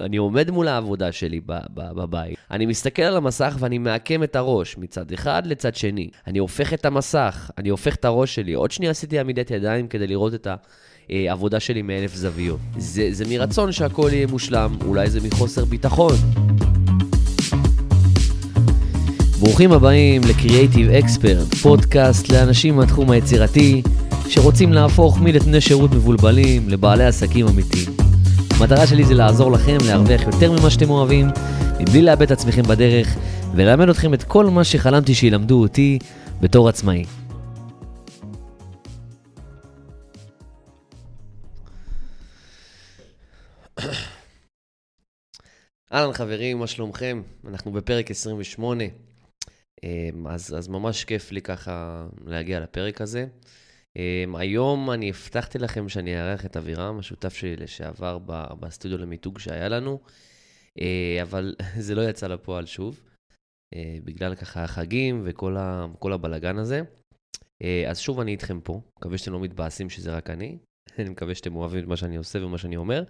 אני עומד מול העבודה שלי בבית, אני מסתכל על המסך ואני מעקם את הראש מצד אחד לצד שני, אני הופך את המסך, אני הופך את הראש שלי, עוד שנייה עשיתי עמידת ידיים כדי לראות את העבודה שלי מאלף זוויות. זה מרצון שהכל יהיה מושלם, אולי זה מחוסר ביטחון. ברוכים הבאים ל-Creative Expert, פודקאסט לאנשים מהתחום היצירתי שרוצים להפוך מנותני שירות מבולבלים לבעלי עסקים אמיתיים. המטרה שלי זה לעזור לכם להרוויח יותר ממה שאתם אוהבים, מבלי לאבד את עצמכם בדרך, וללמד אתכם את כל מה שחלמתי שילמדו אותי בתור עצמאי. אהלן חברים, מה שלומכם? אנחנו בפרק 28, אז ממש כיף לי ככה להגיע לפרק הזה. היום אני הבטחתי לכם שאני אארח את אבירם, השותף שלי לשעבר בסטודיו למיתוג שהיה לנו, אבל זה לא יצא לפועל שוב, בגלל ככה החגים וכל הבלגן הזה. אז שוב אני איתכם פה, מקווה שאתם לא מתבאסים שזה רק אני, אני מקווה שאתם אוהבים את מה שאני עושה ומה שאני אומר,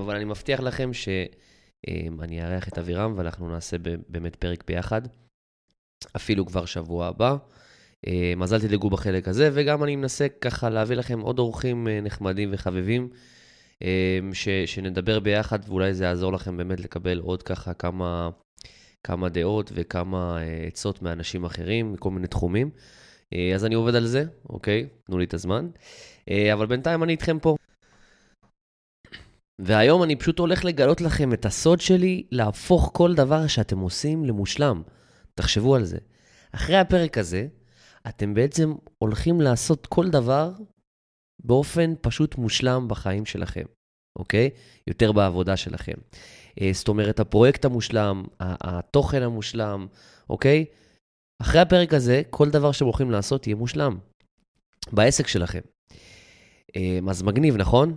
אבל אני מבטיח לכם שאני אארח את אבירם ואנחנו נעשה באמת פרק ביחד, אפילו כבר שבוע הבא. אז אל תדלגו בחלק הזה, וגם אני מנסה ככה להביא לכם עוד אורחים נחמדים וחביבים שנדבר ביחד, ואולי זה יעזור לכם באמת לקבל עוד ככה כמה דעות וכמה עצות מאנשים אחרים מכל מיני תחומים. אז אני עובד על זה, אוקיי? תנו לי את הזמן, אבל בינתיים אני איתכם פה, והיום אני פשוט הולך לגלות לכם את הסוד שלי להפוך כל דבר שאתם עושים למושלם. תחשבו על זה. אחרי הפרק הזה אתם בעצם הולכים לעשות כל דבר באופן פשוט מושלם בחיים שלכם, אוקיי? יותר בעבודה שלכם. זאת אומרת, הפרויקט המושלם, התוכן המושלם, אוקיי? אחרי הפרק הזה, כל דבר שאתם הולכים לעשות יהיה מושלם בעסק שלכם. אז מגניב, נכון?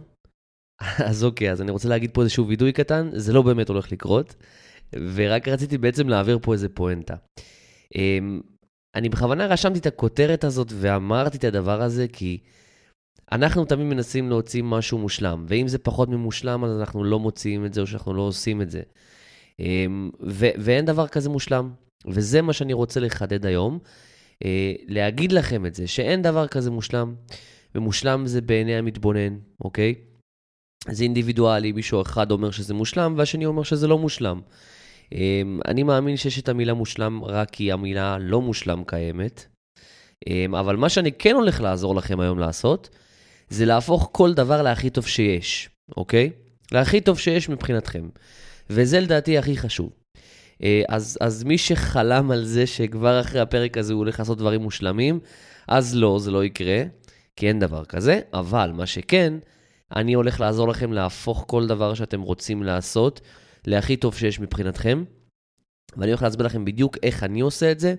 אז אוקיי, אז אני רוצה להגיד פה איזשהו וידוי קטן, זה לא באמת הולך לקרות, ורק רציתי בעצם להעביר פה איזה פואנטה. אני בכוונה רשמתי את הכותרת הזאת ואמרתי את הדבר הזה, כי אנחנו תמיד מנסים להוציא משהו מושלם, ואם זה פחות ממושלם, אז אנחנו לא מוציאים את זה, או שאנחנו לא עושים את זה. ואין דבר כזה מושלם, וזה מה שאני רוצה לחדד היום, להגיד לכם את זה, שאין דבר כזה מושלם, ומושלם זה בעיני המתבונן, אוקיי? זה אינדיבידואלי, מישהו אחד אומר שזה מושלם, והשני אומר שזה לא מושלם. אני מאמין שיש את המילה מושלם רק כי המילה לא מושלם קיימת, אבל מה שאני כן הולך לעזור לכם היום לעשות, זה להפוך כל דבר להכי טוב שיש, אוקיי? להכי טוב שיש מבחינתכם, וזה לדעתי הכי חשוב. אז מי שחלם על זה שכבר אחרי הפרק הזה הוא הולך לעשות דברים מושלמים, אז לא, זה לא יקרה, כי אין דבר כזה, אבל מה שכן, אני הולך לעזור לכם להפוך כל דבר שאתם רוצים לעשות, להכי טוב שיש מבחינתכם, ואני הולך להסביר לכם בדיוק איך אני עושה את זה,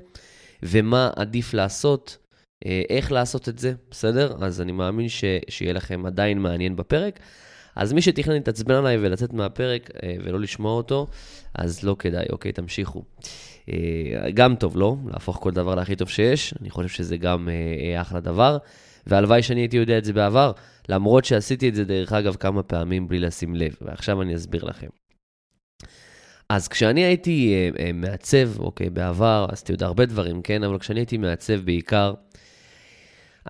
ומה עדיף לעשות, איך לעשות את זה, בסדר? אז אני מאמין שיהיה לכם עדיין מעניין בפרק, אז מי שתכנן להתעצבן עליי ולצאת מהפרק ולא לשמוע אותו, אז לא כדאי, אוקיי, תמשיכו. גם טוב, לא? להפוך כל דבר להכי טוב שיש, אני חושב שזה גם אחלה דבר, והלוואי שאני הייתי יודע את זה בעבר, למרות שעשיתי את זה דרך אגב כמה פעמים בלי לשים לב, ועכשיו אני אסביר לכם. אז כשאני הייתי מעצב, אוקיי, בעבר, עשיתי עוד הרבה דברים, כן, אבל כשאני הייתי מעצב בעיקר,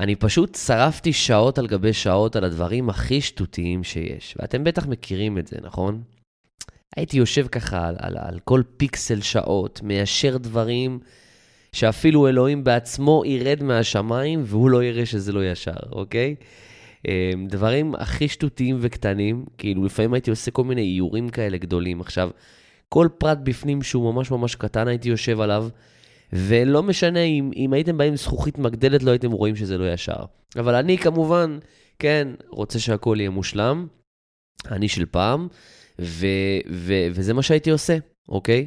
אני פשוט שרפתי שעות על גבי שעות על הדברים הכי שטותיים שיש, ואתם בטח מכירים את זה, נכון? הייתי יושב ככה על כל פיקסל שעות, מאשר דברים שאפילו אלוהים בעצמו ירד מהשמיים, והוא לא יראה שזה לא ישר, אוקיי? דברים הכי שטותיים וקטנים, כאילו לפעמים הייתי עושה כל מיני איורים כאלה גדולים, עכשיו, כל פרט בפנים שהוא ממש ממש קטן הייתי יושב עליו, ולא משנה אם הייתם באים זכוכית מגדלת לא הייתם רואים שזה לא ישר. אבל אני כמובן, כן, רוצה שהכל יהיה מושלם, אני של פעם, וזה מה שהייתי עושה, אוקיי?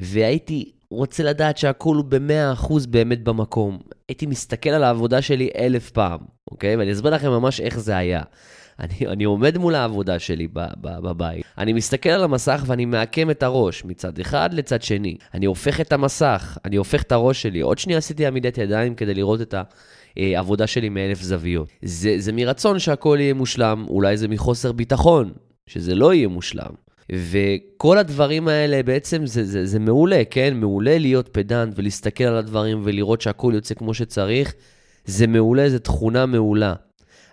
והייתי רוצה לדעת שהכל הוא ב-100% באמת במקום. הייתי מסתכל על העבודה שלי 1,000 פעם, אוקיי? ואני אסביר לכם ממש איך זה היה. אני עומד מול העבודה שלי בבית. אני מסתכל על המסך ואני מעקם את הראש מצד אחד לצד שני. אני הופך את המסך, אני הופך את הראש שלי. עוד שנייה עשיתי עמידת ידיים כדי לראות את העבודה שלי מאלף זוויות. זה מרצון שהכל יהיה מושלם, אולי זה מחוסר ביטחון, שזה לא יהיה מושלם. וכל הדברים האלה בעצם זה מעולה, כן? מעולה להיות פדנט ולהסתכל על הדברים ולראות שהכל יוצא כמו שצריך. זה מעולה, זה תכונה מעולה.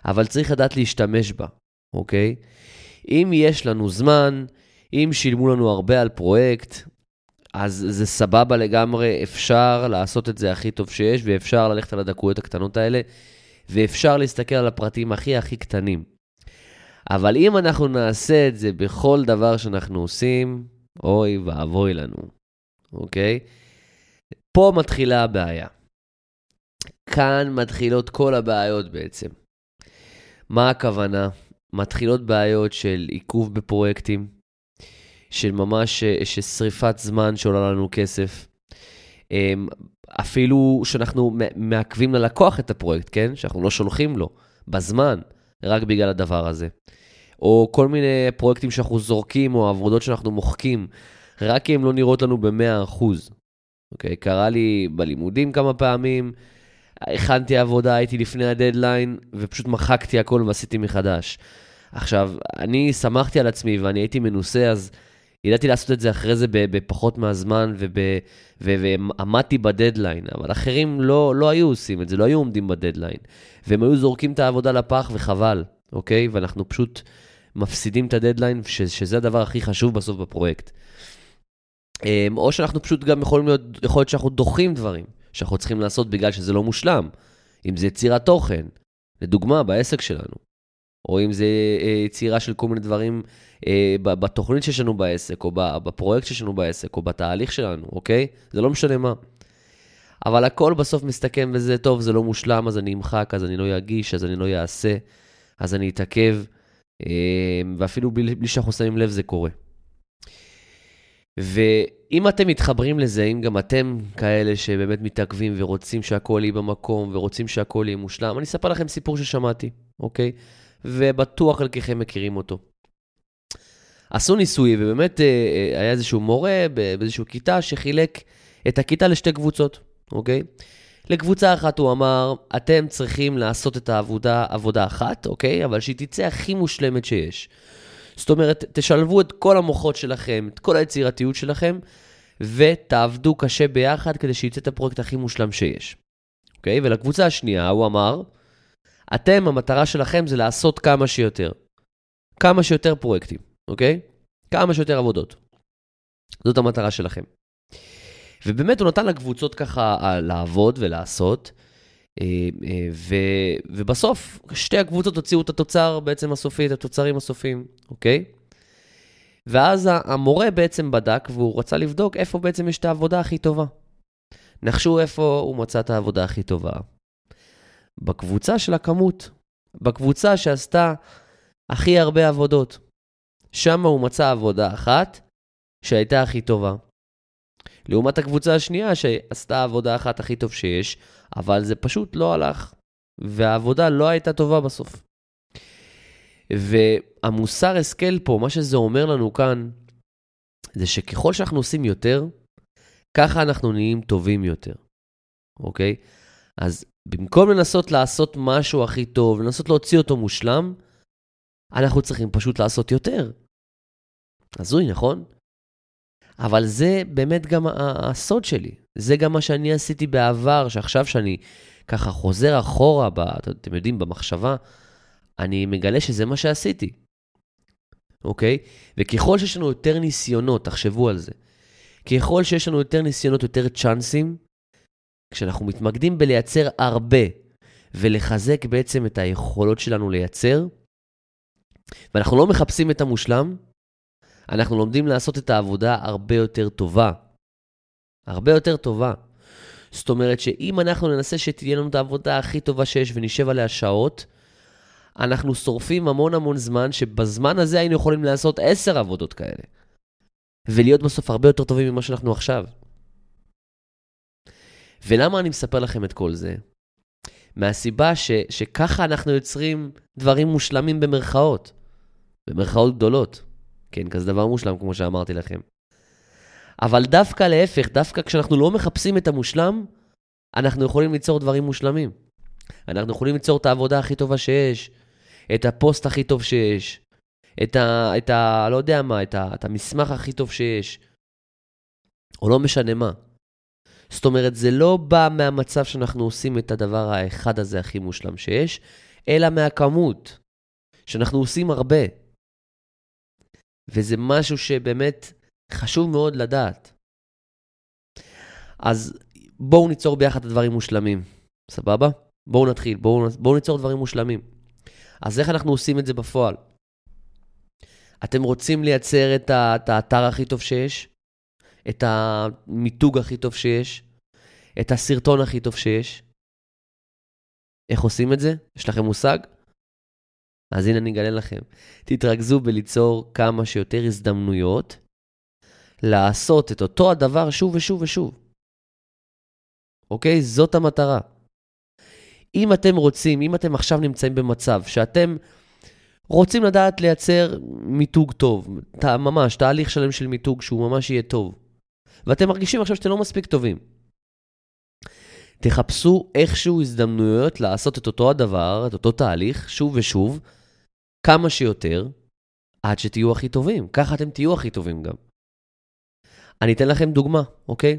אבל צריך לדעת להשתמש בה, אוקיי? אם יש לנו זמן, אם שילמו לנו הרבה על פרויקט, אז זה סבבה לגמרי, אפשר לעשות את זה הכי טוב שיש, ואפשר ללכת על הדקויות הקטנות האלה, ואפשר להסתכל על הפרטים הכי הכי קטנים. אבל אם אנחנו נעשה את זה בכל דבר שאנחנו עושים, אוי ואבוי לנו, אוקיי? פה מתחילה הבעיה. כאן מתחילות כל הבעיות בעצם. מה הכוונה? מתחילות בעיות של עיכוב בפרויקטים, של ממש ששריפת זמן שעולה לנו כסף, אפילו שאנחנו מעכבים ללקוח את הפרויקט, כן? שאנחנו לא שולחים לו בזמן, רק בגלל הדבר הזה. או כל מיני פרויקטים שאנחנו זורקים, או עבודות שאנחנו מוחקים, רק כי הם לא נראות לנו ב-100%. אוקיי? קרה לי בלימודים כמה פעמים, הכנתי עבודה, הייתי לפני הדדליין, ופשוט מחקתי הכל ועשיתי מחדש. עכשיו, אני שמחתי על עצמי ואני הייתי מנוסה, אז ידעתי לעשות את זה אחרי זה בפחות מהזמן, ועמדתי בדדליין, אבל אחרים לא היו עושים את זה, לא היו עומדים בדדליין, והם היו זורקים את העבודה לפח וחבל, אוקיי? ואנחנו פשוט מפסידים את הדדליין, שזה הדבר הכי חשוב בסוף בפרויקט. או שאנחנו פשוט גם יכולים להיות, יכול להיות שאנחנו דוחים דברים, שאנחנו צריכים לעשות בגלל שזה לא מושלם, אם זה יצירת תוכן, לדוגמה בעסק שלנו, או אם זה יצירה של כל מיני דברים בתוכנית שלנו בעסק, או בפרויקט שלנו בעסק, או בתהליך שלנו, אוקיי? זה לא משנה מה. אבל הכל בסוף מסתכם וזה טוב, זה לא מושלם, אז אני אמחק, אז אני לא אגיש, אז אני לא אעשה, אז אני אתעכב, ואפילו בלי שאנחנו שמים לב זה קורה. ואם אתם מתחברים לזה, אם גם אתם כאלה שבאמת מתעכבים ורוצים שהכל יהיה במקום, ורוצים שהכל יהיה מושלם, אני אספר לכם סיפור ששמעתי, אוקיי? ובטוח חלקכם מכירים אותו. עשו ניסוי, ובאמת היה איזשהו מורה באיזשהו כיתה שחילק את הכיתה לשתי קבוצות, אוקיי? לקבוצה אחת הוא אמר, אתם צריכים לעשות את העבודה אחת, אוקיי? אבל שהיא תצא הכי מושלמת שיש. זאת אומרת, תשלבו את כל המוחות שלכם, את כל היצירתיות שלכם, ותעבדו קשה ביחד כדי שיצא את הפרויקט הכי מושלם שיש. אוקיי? ולקבוצה השנייה הוא אמר, אתם, המטרה שלכם זה לעשות כמה שיותר. כמה שיותר פרויקטים, אוקיי? כמה שיותר עבודות. זאת המטרה שלכם. ובאמת הוא נתן לקבוצות ככה לעבוד ולעשות, ובסוף שתי הקבוצות הוציאו את התוצר בעצם הסופי, את התוצרים הסופיים, אוקיי? ואז המורה בעצם בדק, והוא רצה לבדוק איפה בעצם יש את העבודה הכי טובה. נחשו איפה הוא מצא את העבודה הכי טובה. בקבוצה של הכמות, בקבוצה שעשתה הכי הרבה עבודות. שם הוא מצא עבודה אחת שהייתה הכי טובה. לעומת הקבוצה השנייה שעשתה עבודה אחת הכי טוב שיש, אבל זה פשוט לא הלך, והעבודה לא הייתה טובה בסוף. והמוסר השכל פה, מה שזה אומר לנו כאן, זה שככל שאנחנו עושים יותר, ככה אנחנו נהיים טובים יותר. אוקיי? אז במקום לנסות לעשות משהו הכי טוב, לנסות להוציא אותו מושלם, אנחנו צריכים פשוט לעשות יותר. הזוי, נכון? אבל זה באמת גם הסוד שלי. זה גם מה שאני עשיתי בעבר, שעכשיו שאני ככה חוזר אחורה, אתם יודעים, במחשבה, אני מגלה שזה מה שעשיתי. אוקיי? וככל שיש לנו יותר ניסיונות, תחשבו על זה. ככל שיש לנו יותר ניסיונות, יותר צ'אנסים, כשאנחנו מתמקדים בלייצר הרבה, ולחזק בעצם את היכולות שלנו לייצר, ואנחנו לא מחפשים את המושלם, אנחנו לומדים לעשות את העבודה הרבה יותר טובה. הרבה יותר טובה. זאת אומרת שאם אנחנו ננסה שתהיה לנו את העבודה הכי טובה שיש, ונשב עליה שעות, אנחנו שורפים המון המון זמן, שבזמן הזה היינו יכולים לעשות 10 עבודות כאלה, ולהיות בסוף הרבה יותר טובים ממה שאנחנו עכשיו. ולמה אני מספר לכם את כל זה? מהסיבה שככה אנחנו יוצרים דברים מושלמים במרכאות. במרכאות גדולות. כן, כזה דבר מושלם כמו שאמרתי לכם. אבל דווקא להפך, דווקא כשאנחנו לא מחפשים את המושלם, אנחנו יכולים ליצור דברים מושלמים. אנחנו יכולים ליצור את העבודה הכי טובה שיש, את הפוסט הכי טוב שיש, את ה... לא יודע מה, את המסמך הכי טוב שיש. או לא משנה מה. זאת אומרת, זה לא בא מהמצב שאנחנו עושים את הדבר האחד הזה הכי מושלם שיש, אלא מהכמות, שאנחנו עושים הרבה. וזה משהו שבאמת חשוב מאוד לדעת. אז בואו ניצור ביחד הדברים מושלמים. סבבה? בואו נתחיל, בואו ניצור דברים מושלמים. אז איך אנחנו עושים את זה בפועל? אתם רוצים לייצר את האתר הכי טוב שיש? את המיתוג הכי טוב שיש? את הסרטון הכי טוב שיש? איך עושים את זה? יש לכם מושג? אז הנה אני אגלה לכם. תתרכזו בליצור כמה שיותר הזדמנויות לעשות את אותו הדבר שוב ושוב ושוב. אוקיי? זאת המטרה. אם אתם רוצים, אם אתם עכשיו נמצאים במצב שאתם רוצים לדעת לייצר מיתוג טוב, ממש, תהליך שלם של מיתוג שהוא ממש יהיה טוב, ואתם מרגישים עכשיו שאתם לא מספיק טובים, תחפשו איכשהו הזדמנויות לעשות את אותו הדבר, את אותו תהליך, שוב ושוב, כמה שיותר, עד שתהיו הכי טובים. ככה אתם תהיו הכי טובים גם. אני אתן לכם דוגמה, אוקיי?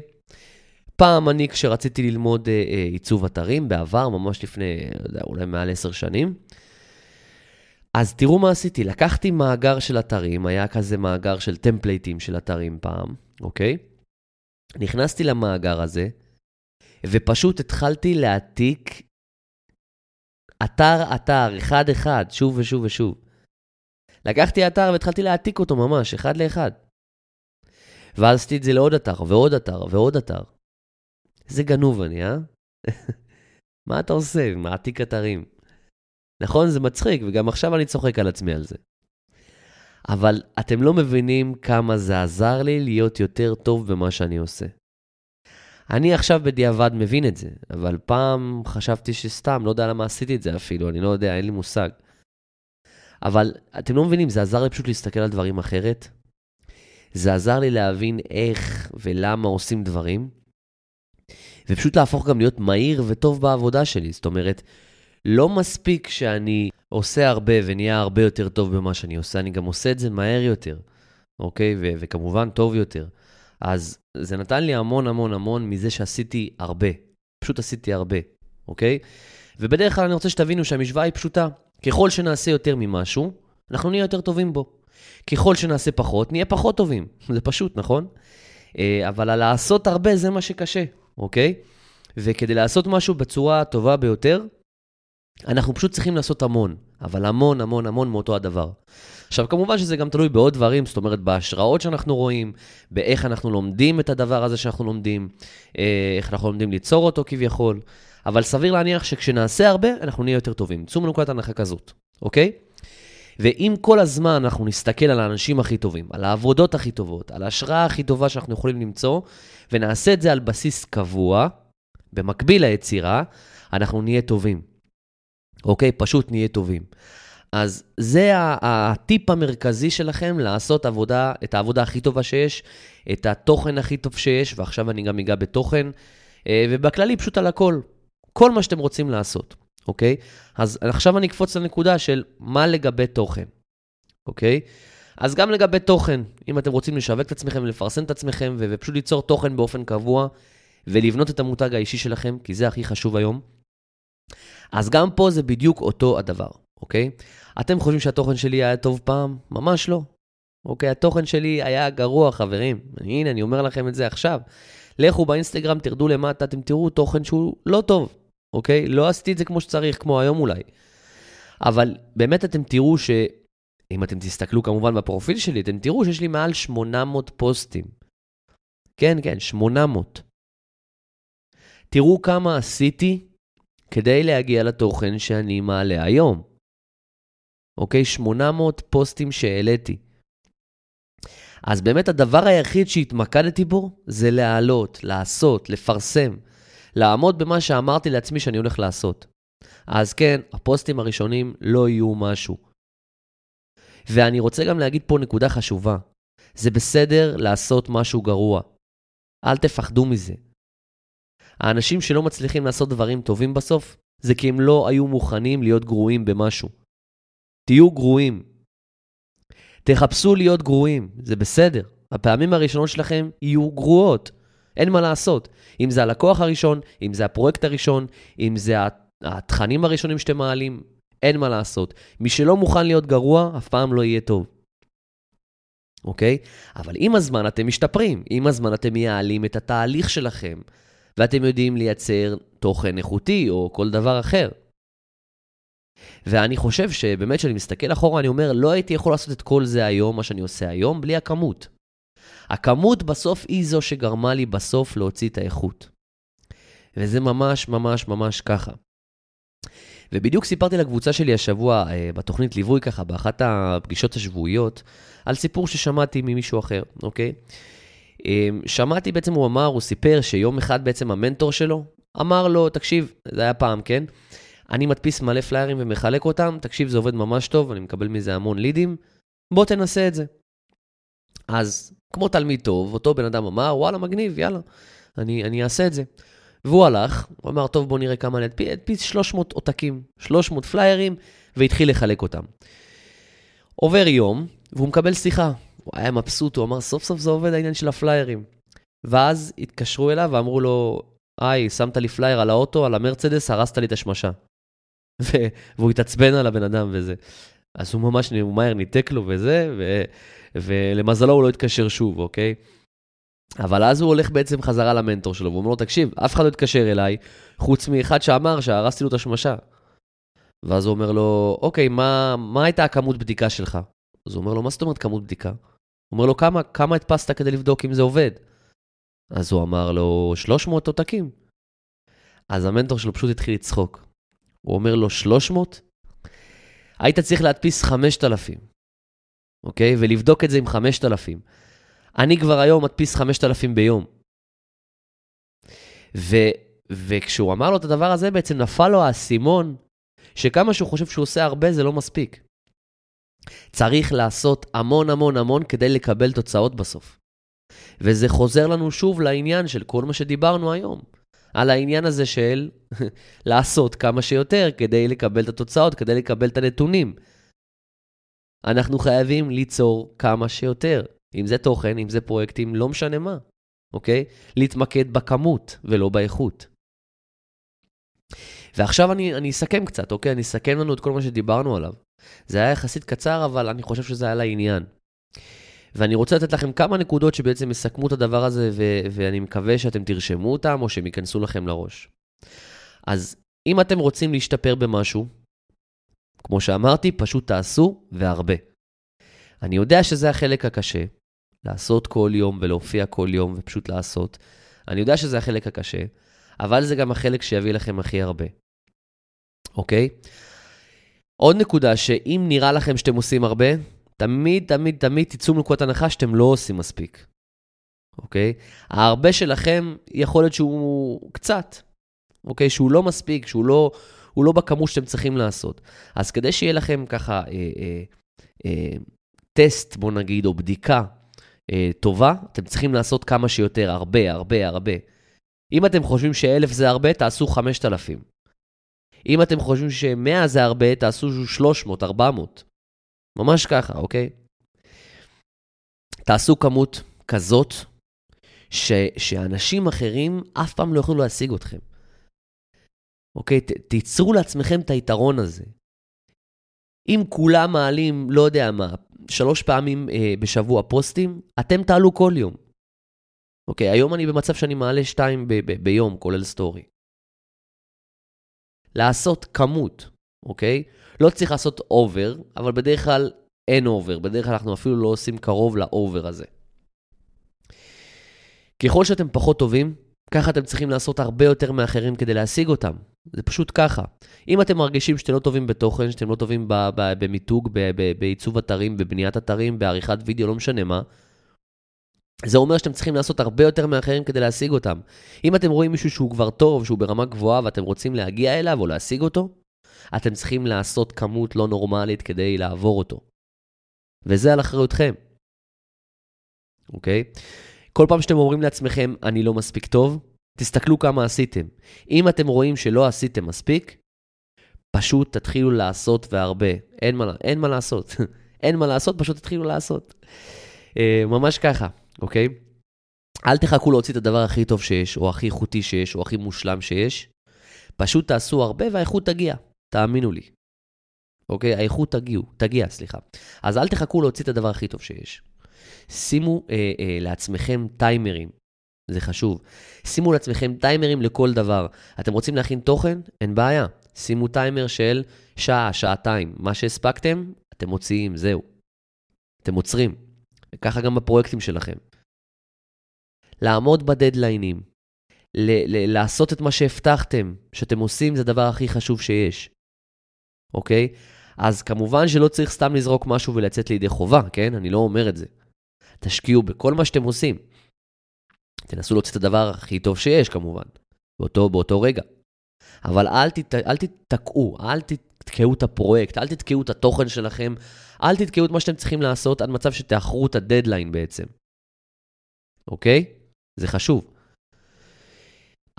פעם אני, כשרציתי ללמוד עיצוב אתרים, בעבר, ממש לפני, אולי מעל 10 שנים, אז תראו מה עשיתי. לקחתי מאגר של אתרים, היה כזה מאגר של טמפלייטים של אתרים פעם, אוקיי? נכנסתי למאגר הזה, ופשוט התחלתי להעתיק אתר, אחד, שוב ושוב ושוב. לקחתי אתר והתחלתי להעתיק אותו ממש, אחד לאחד. ואז עשיתי את זה לעוד אתר, ועוד אתר, ועוד אתר. זה גנוב אני, אה? מה אתה עושה? מעתיק אתרים. נכון, זה מצחיק, וגם עכשיו אני צוחק על עצמי על זה. אבל אתם לא מבינים כמה זה עזר לי להיות יותר טוב במה שאני עושה. אני עכשיו בדיעבד מבין את זה, אבל פעם חשבתי שסתם, לא יודע למה עשיתי את זה אפילו, אני לא יודע, אין לי מושג. אבל אתם לא מבינים, זה עזר לי פשוט להסתכל על דברים אחרת. זה עזר לי להבין איך ולמה עושים דברים. ופשוט להפוך גם להיות מהיר וטוב בעבודה שלי. זאת אומרת, לא מספיק שאני עושה הרבה ונהיה הרבה יותר טוב במה שאני עושה, אני גם עושה את זה מהר יותר, אוקיי? וכמובן טוב יותר. אז זה נתן לי המון המון המון מזה שעשיתי הרבה. פשוט עשיתי הרבה, אוקיי? ובדרך כלל אני רוצה שתבינו שהמשוואה היא פשוטה. ככל שנעשה יותר ממשהו, אנחנו נהיה יותר טובים בו. ככל שנעשה פחות, נהיה פחות טובים. זה פשוט, נכון? אבל על לעשות הרבה זה מה שקשה, אוקיי? וכדי לעשות משהו בצורה הטובה ביותר, אנחנו פשוט צריכים לעשות המון, אבל המון המון המון מאותו הדבר. עכשיו כמובן שזה גם תלוי בעוד דברים, זאת אומרת בהשראות שאנחנו רואים, באיך אנחנו לומדים את הדבר הזה שאנחנו לומדים, איך אנחנו לומדים ליצור אותו כביכול, אבל סביר להניח שכשנעשה הרבה אנחנו נהיה יותר טובים. צאו מנוקת הנחה כזאת, אוקיי? ואם כל הזמן אנחנו נסתכל על האנשים הכי טובים, על העבודות הכי טובות, על ההשראה הכי טובה שאנחנו יכולים למצוא, ונעשה את זה על בסיס קבוע, במקביל ליצירה, אנחנו נהיה טובים. אוקיי, פשוט נהיה טובים. אז זה הטיפ המרכזי שלכם, לעשות עבודה, את העבודה הכי טובה שיש, את התוכן הכי טוב שיש, ועכשיו אני גם אגע בתוכן, ובכללי פשוט על הכל, כל מה שאתם רוצים לעשות, אוקיי? אז עכשיו אני אקפוץ לנקודה של מה לגבי תוכן, אוקיי? אז גם לגבי תוכן, אם אתם רוצים לשווק את עצמכם, לפרסם את עצמכם, ופשוט ליצור תוכן באופן קבוע, ולבנות את המותג האישי שלכם, כי זה הכי חשוב היום, אז גם פה זה בדיוק אותו הדבר, אוקיי? אתם חושבים שהתוכן שלי היה טוב פעם? ממש לא. אוקיי, התוכן שלי היה גרוע, חברים. הנה, אני אומר לכם את זה עכשיו. לכו באינסטגרם, תרדו למטה, אתם תראו תוכן שהוא לא טוב, אוקיי? לא עשיתי את זה כמו שצריך, כמו היום אולי. אבל באמת אתם תראו ש... אם אתם תסתכלו כמובן בפרופיל שלי, אתם תראו שיש לי מעל 800 פוסטים. כן, 800. תראו כמה עשיתי... כדי להגיע לתוכן שאני מעלה היום. אוקיי, 800 פוסטים שהעליתי. אז באמת הדבר היחיד שהתמקדתי בו, זה להעלות, לעשות, לפרסם, לעמוד במה שאמרתי לעצמי שאני הולך לעשות. אז כן, הפוסטים הראשונים לא יהיו משהו. ואני רוצה גם להגיד פה נקודה חשובה. זה בסדר לעשות משהו גרוע. אל תפחדו מזה. האנשים שלא מצליחים לעשות דברים טובים בסוף, זה כי הם לא היו מוכנים להיות גרועים במשהו. תהיו גרועים. תחפשו להיות גרועים, זה בסדר. הפעמים הראשונות שלכם יהיו גרועות. אין מה לעשות. אם זה הלקוח הראשון, אם זה הפרויקט הראשון, אם זה התכנים הראשונים שאתם מעלים, אין מה לעשות. מי שלא מוכן להיות גרוע, אף פעם לא יהיה טוב. אוקיי? אבל עם הזמן אתם משתפרים, עם הזמן אתם יעלים את התהליך שלכם, ואתם יודעים לייצר תוכן איכותי או כל דבר אחר. ואני חושב שבאמת שאני מסתכל אחורה, אני אומר, לא הייתי יכול לעשות את כל זה היום, מה שאני עושה היום, בלי הכמות. הכמות בסוף היא זו שגרמה לי בסוף להוציא את האיכות. וזה ממש ממש ממש ככה. ובדיוק סיפרתי לקבוצה שלי השבוע בתוכנית ליווי ככה, באחת הפגישות השבועיות, על סיפור ששמעתי ממישהו אחר, אוקיי? שמעתי בעצם, הוא אמר, הוא סיפר שיום אחד בעצם המנטור שלו אמר לו, תקשיב, זה היה פעם, כן? אני מדפיס מלא פליירים ומחלק אותם, תקשיב, זה עובד ממש טוב, אני מקבל מזה המון לידים, בוא תנסה את זה. אז כמו תלמיד טוב, אותו בן אדם אמר, וואלה, מגניב, יאללה, אני אעשה את זה. והוא הלך, הוא אמר, טוב, בוא נראה כמה, נדפיס 300 עותקים, 300 פליירים, והתחיל לחלק אותם. עובר יום, והוא מקבל שיחה. הוא היה מבסוט, הוא אמר, סוף סוף זה עובד העניין של הפליירים. ואז התקשרו אליו ואמרו לו, שמת לי פלייר על האוטו, על המרצדס, הרסת לי את השמשה. והוא התעצבן על הבן אדם וזה. אז הוא ממש מהר ניתק לו וזה, ולמזלו הוא לא התקשר שוב, אוקיי? אבל אז הוא הולך בעצם חזרה למנטור שלו, והוא אומר לו, תקשיב, אף אחד לא התקשר אליי, חוץ מאחד שאמר שהרסתי לו את השמשה. ואז הוא אומר לו, אוקיי, מה הייתה הכמות בדיקה שלך? אז הוא אומר לו, מה זאת אומרת כמות בדיקה? הוא אומר לו, כמה הדפסת כדי לבדוק אם זה עובד? אז הוא אמר לו, 300 עותקים. אז המנטור שלו פשוט התחיל לצחוק. הוא אומר לו, 300? היית צריך להדפיס 5,000, אוקיי? ולבדוק את זה עם 5,000. אני כבר היום מדפיס 5,000 ביום. וכשהוא אמר לו את הדבר הזה, בעצם נפל לו האסימון, שכמה שהוא חושב שהוא עושה הרבה, זה לא מספיק. צריך לעשות המון המון המון כדי לקבל תוצאות בסוף. וזה חוזר לנו שוב לעניין של כל מה שדיברנו היום. על העניין הזה של לעשות כמה שיותר כדי לקבל את התוצאות, כדי לקבל את הנתונים. אנחנו חייבים ליצור כמה שיותר. אם זה תוכן, אם זה פרויקטים, לא משנה מה. אוקיי? להתמקד בכמות ולא באיכות. ועכשיו אני אסכם קצת, אוקיי? אני אסכם לנו את כל מה שדיברנו עליו. זה היה יחסית קצר, אבל אני חושב שזה היה לעניין. ואני רוצה לתת לכם כמה נקודות שבעצם מסכמו את הדבר הזה, ואני מקווה שאתם תרשמו אותם, או שהם ייכנסו לכם לראש. אז אם אתם רוצים להשתפר במשהו, כמו שאמרתי, פשוט תעשו, והרבה. אני יודע שזה החלק הקשה, לעשות כל יום ולהופיע כל יום ופשוט לעשות. אני יודע שזה החלק הקשה, אבל זה גם החלק שיביא לכם הכי הרבה. אוקיי? עוד נקודה שאם נראה לכם שאתם עושים הרבה, תמיד, תמיד, תמיד תיצאו מנקודת הנחה שאתם לא עושים מספיק. אוקיי? ההרבה שלכם יכול להיות שהוא קצת. אוקיי? שהוא לא מספיק, שהוא לא בכמות שאתם צריכים לעשות. אז כדי שיהיה לכם ככה טסט, בוא נגיד, או בדיקה טובה, אתם צריכים לעשות כמה שיותר, הרבה, הרבה, הרבה. אם אתם חושבים ש1,000 זה הרבה, תעשו 5,000. אם אתם חושבים ש100 זה הרבה, תעשו 300, 400. ממש ככה, אוקיי? תעשו כמות כזאת, שאנשים אחרים אף פעם לא יוכלו להשיג אתכם. אוקיי? תיצרו לעצמכם את היתרון הזה. אם כולם מעלים, לא יודע מה, 3 פעמים בשבוע פוסטים, אתם תעלו כל יום. אוקיי, היום אני במצב שאני מעלה 2 ביום, כולל סטורי. לעשות כמות, אוקיי? לא צריך לעשות אובר, אבל בדרך כלל אין אובר. בדרך כלל אנחנו אפילו לא עושים קרוב לאובר הזה. ככל שאתם פחות טובים, ככה אתם צריכים לעשות הרבה יותר מאחרים כדי להשיג אותם. זה פשוט ככה. אם אתם מרגישים שאתם לא טובים בתוכן, שאתם לא טובים במיתוג, בעיצוב אתרים, בבניית אתרים, בעריכת וידאו, לא משנה מה, זה אומר שאתם צריכים לעשות הרבה יותר מאחרים כדי להשיג אותם. אם אתם רואים מישהו שהוא כבר טוב, שהוא ברמה גבוהה, ואתם רוצים להגיע אליו או להשיג אותו, אתם צריכים לעשות כמות לא נורמלית כדי לעבור אותו. וזה על אחריותכם. אוקיי? כל פעם שאתם אומרים לעצמכם, אני לא מספיק טוב, תסתכלו כמה עשיתם. אם אתם רואים שלא עשיתם מספיק, פשוט תתחילו לעשות והרבה. אין מה לעשות. אין מה לעשות, פשוט התחילו לעשות. ממש ככה, אוקיי? אל תחכו להוציא את הדבר הכי טוב שיש, או הכי איכותי שיש, או הכי מושלם שיש. פשוט תעשו הרבה והאיכות תגיע, תאמינו לי. אוקיי? האיכות תגיע, סליחה. אז אל תחכו להוציא את הדבר הכי טוב שיש. שימו לעצמכם טיימרים, זה חשוב. שימו לעצמכם טיימרים לכל דבר. אתם רוצים להכין תוכן? אין בעיה. שימו טיימר של שעה, שעתיים. מה שהספקתם, אתם מוציאים, זהו. אתם עוצרים. וככה גם בפרויקטים שלכם. לעמוד בדדליינים. לעשות את מה שהבטחתם, שאתם עושים, זה הדבר הכי חשוב שיש. אוקיי? אז כמובן שלא צריך סתם לזרוק משהו ולצאת לידי חובה, כן? אני לא אומר את זה. תשקיעו בכל מה שאתם עושים. תנסו להוציא את הדבר הכי טוב שיש, כמובן. באותו רגע. אבל אל תתקעו, אל תתקעו את הפרויקט, אל תתקעו את התוכן שלכם, אל תתקעו את מה שאתם צריכים לעשות, עד מצב שתאחרו את הדדליין בעצם. אוקיי? זה חשוב.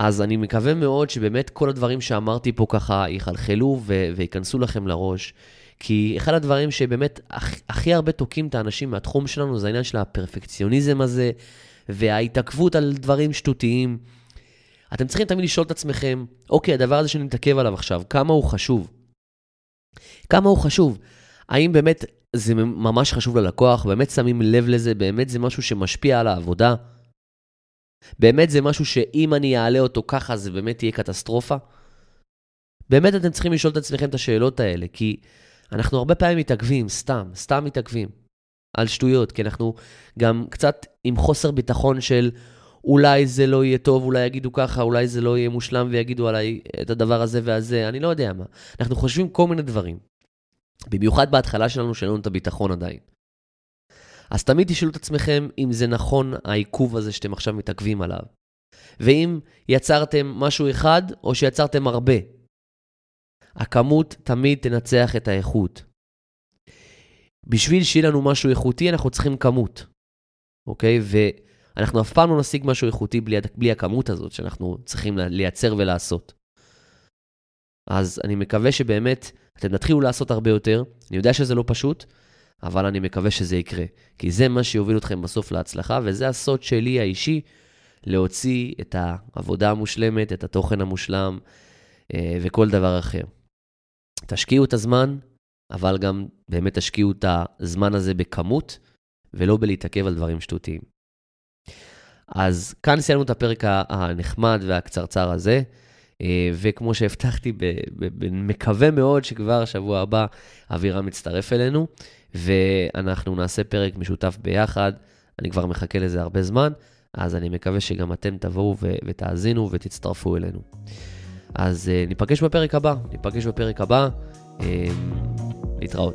אז אני מקווה מאוד שבאמת כל הדברים שאמרתי פה ככה יחלחלו ויכנסו לכם לראש, כי אחד הדברים שבאמת הכי הרבה תוקעים את האנשים מהתחום שלנו, זה העניין של הפרפקציוניזם הזה, וההתעכבות על דברים שטותיים. אתם צריכים תמיד לשאול את עצמכם, אוקיי, הדבר הזה שאני מתעכב עליו עכשיו, כמה הוא חשוב? כמה הוא חשוב? האם באמת זה ממש חשוב ללקוח? באמת שמים לב לזה? באמת זה משהו שמשפיע על העבודה? באמת זה משהו שאם אני אעלה אותו ככה, זה באמת תהיה קטסטרופה? באמת אתם צריכים לשאול את עצמכם את השאלות האלה, כי אנחנו הרבה פעמים מתעכבים, סתם מתעכבים, על שטויות, כי אנחנו גם קצת עם חוסר ביטחון של אולי זה לא יהיה טוב, אולי יגידו ככה, אולי זה לא יהיה מושלם ויגידו עליי את הדבר הזה והזה, אני לא יודע מה. אנחנו חושבים כל מיני דברים, במיוחד בהתחלה שלנו שאין לנו את הביטחון עדיין. אז תמיד תשאלו את עצמכם אם זה נכון העיכוב הזה שאתם עכשיו מתעכבים עליו. ואם יצרתם משהו אחד או שיצרתם הרבה. הכמות תמיד תנצח את האיכות. בשביל שיהיה לנו משהו איכותי אנחנו צריכים כמות. אוקיי? ואנחנו אף פעם לא נשיג משהו איכותי בלי הכמות הזאת שאנחנו צריכים לייצר ולעשות. אז אני מקווה שבאמת אתם תתחילו לעשות הרבה יותר. אני יודע שזה לא פשוט. אבל אני מקווה שזה יקרה, כי זה מה שיוביל אתכם בסוף להצלחה, וזה הסוד שלי האישי, להוציא את העבודה המושלמת, את התוכן המושלם, וכל דבר אחר. תשקיעו את הזמן, אבל גם באמת תשקיעו את הזמן הזה בכמות, ולא בלהתעכב על דברים שטותיים. אז כאן סיימנו את הפרק הנחמד והקצרצר הזה, וכמו שהבטחתי, מקווה מאוד שכבר שבוע הבא אווירה מצטרף אלינו, ואנחנו נעשה פרק משותף ביחד, אני כבר מחכה לזה הרבה זמן, אז אני מקווה שגם אתם תבואו ותאזינו ותצטרפו אלינו. אז ניפגש בפרק הבא, להתראות.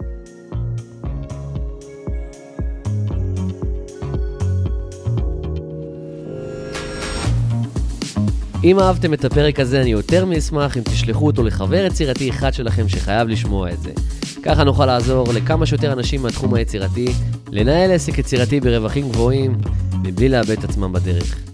אם אהבתם את הפרק הזה, אני יותר מאשמח אם תשלחו אותו לחבר יצירתי אחד שלכם שחייב לשמוע את זה. ככה נוכל לעזור לכמה שיותר אנשים מהתחום היצירתי, לנהל עסק יצירתי ברווחים גבוהים, מבלי לאבד את עצמם בדרך.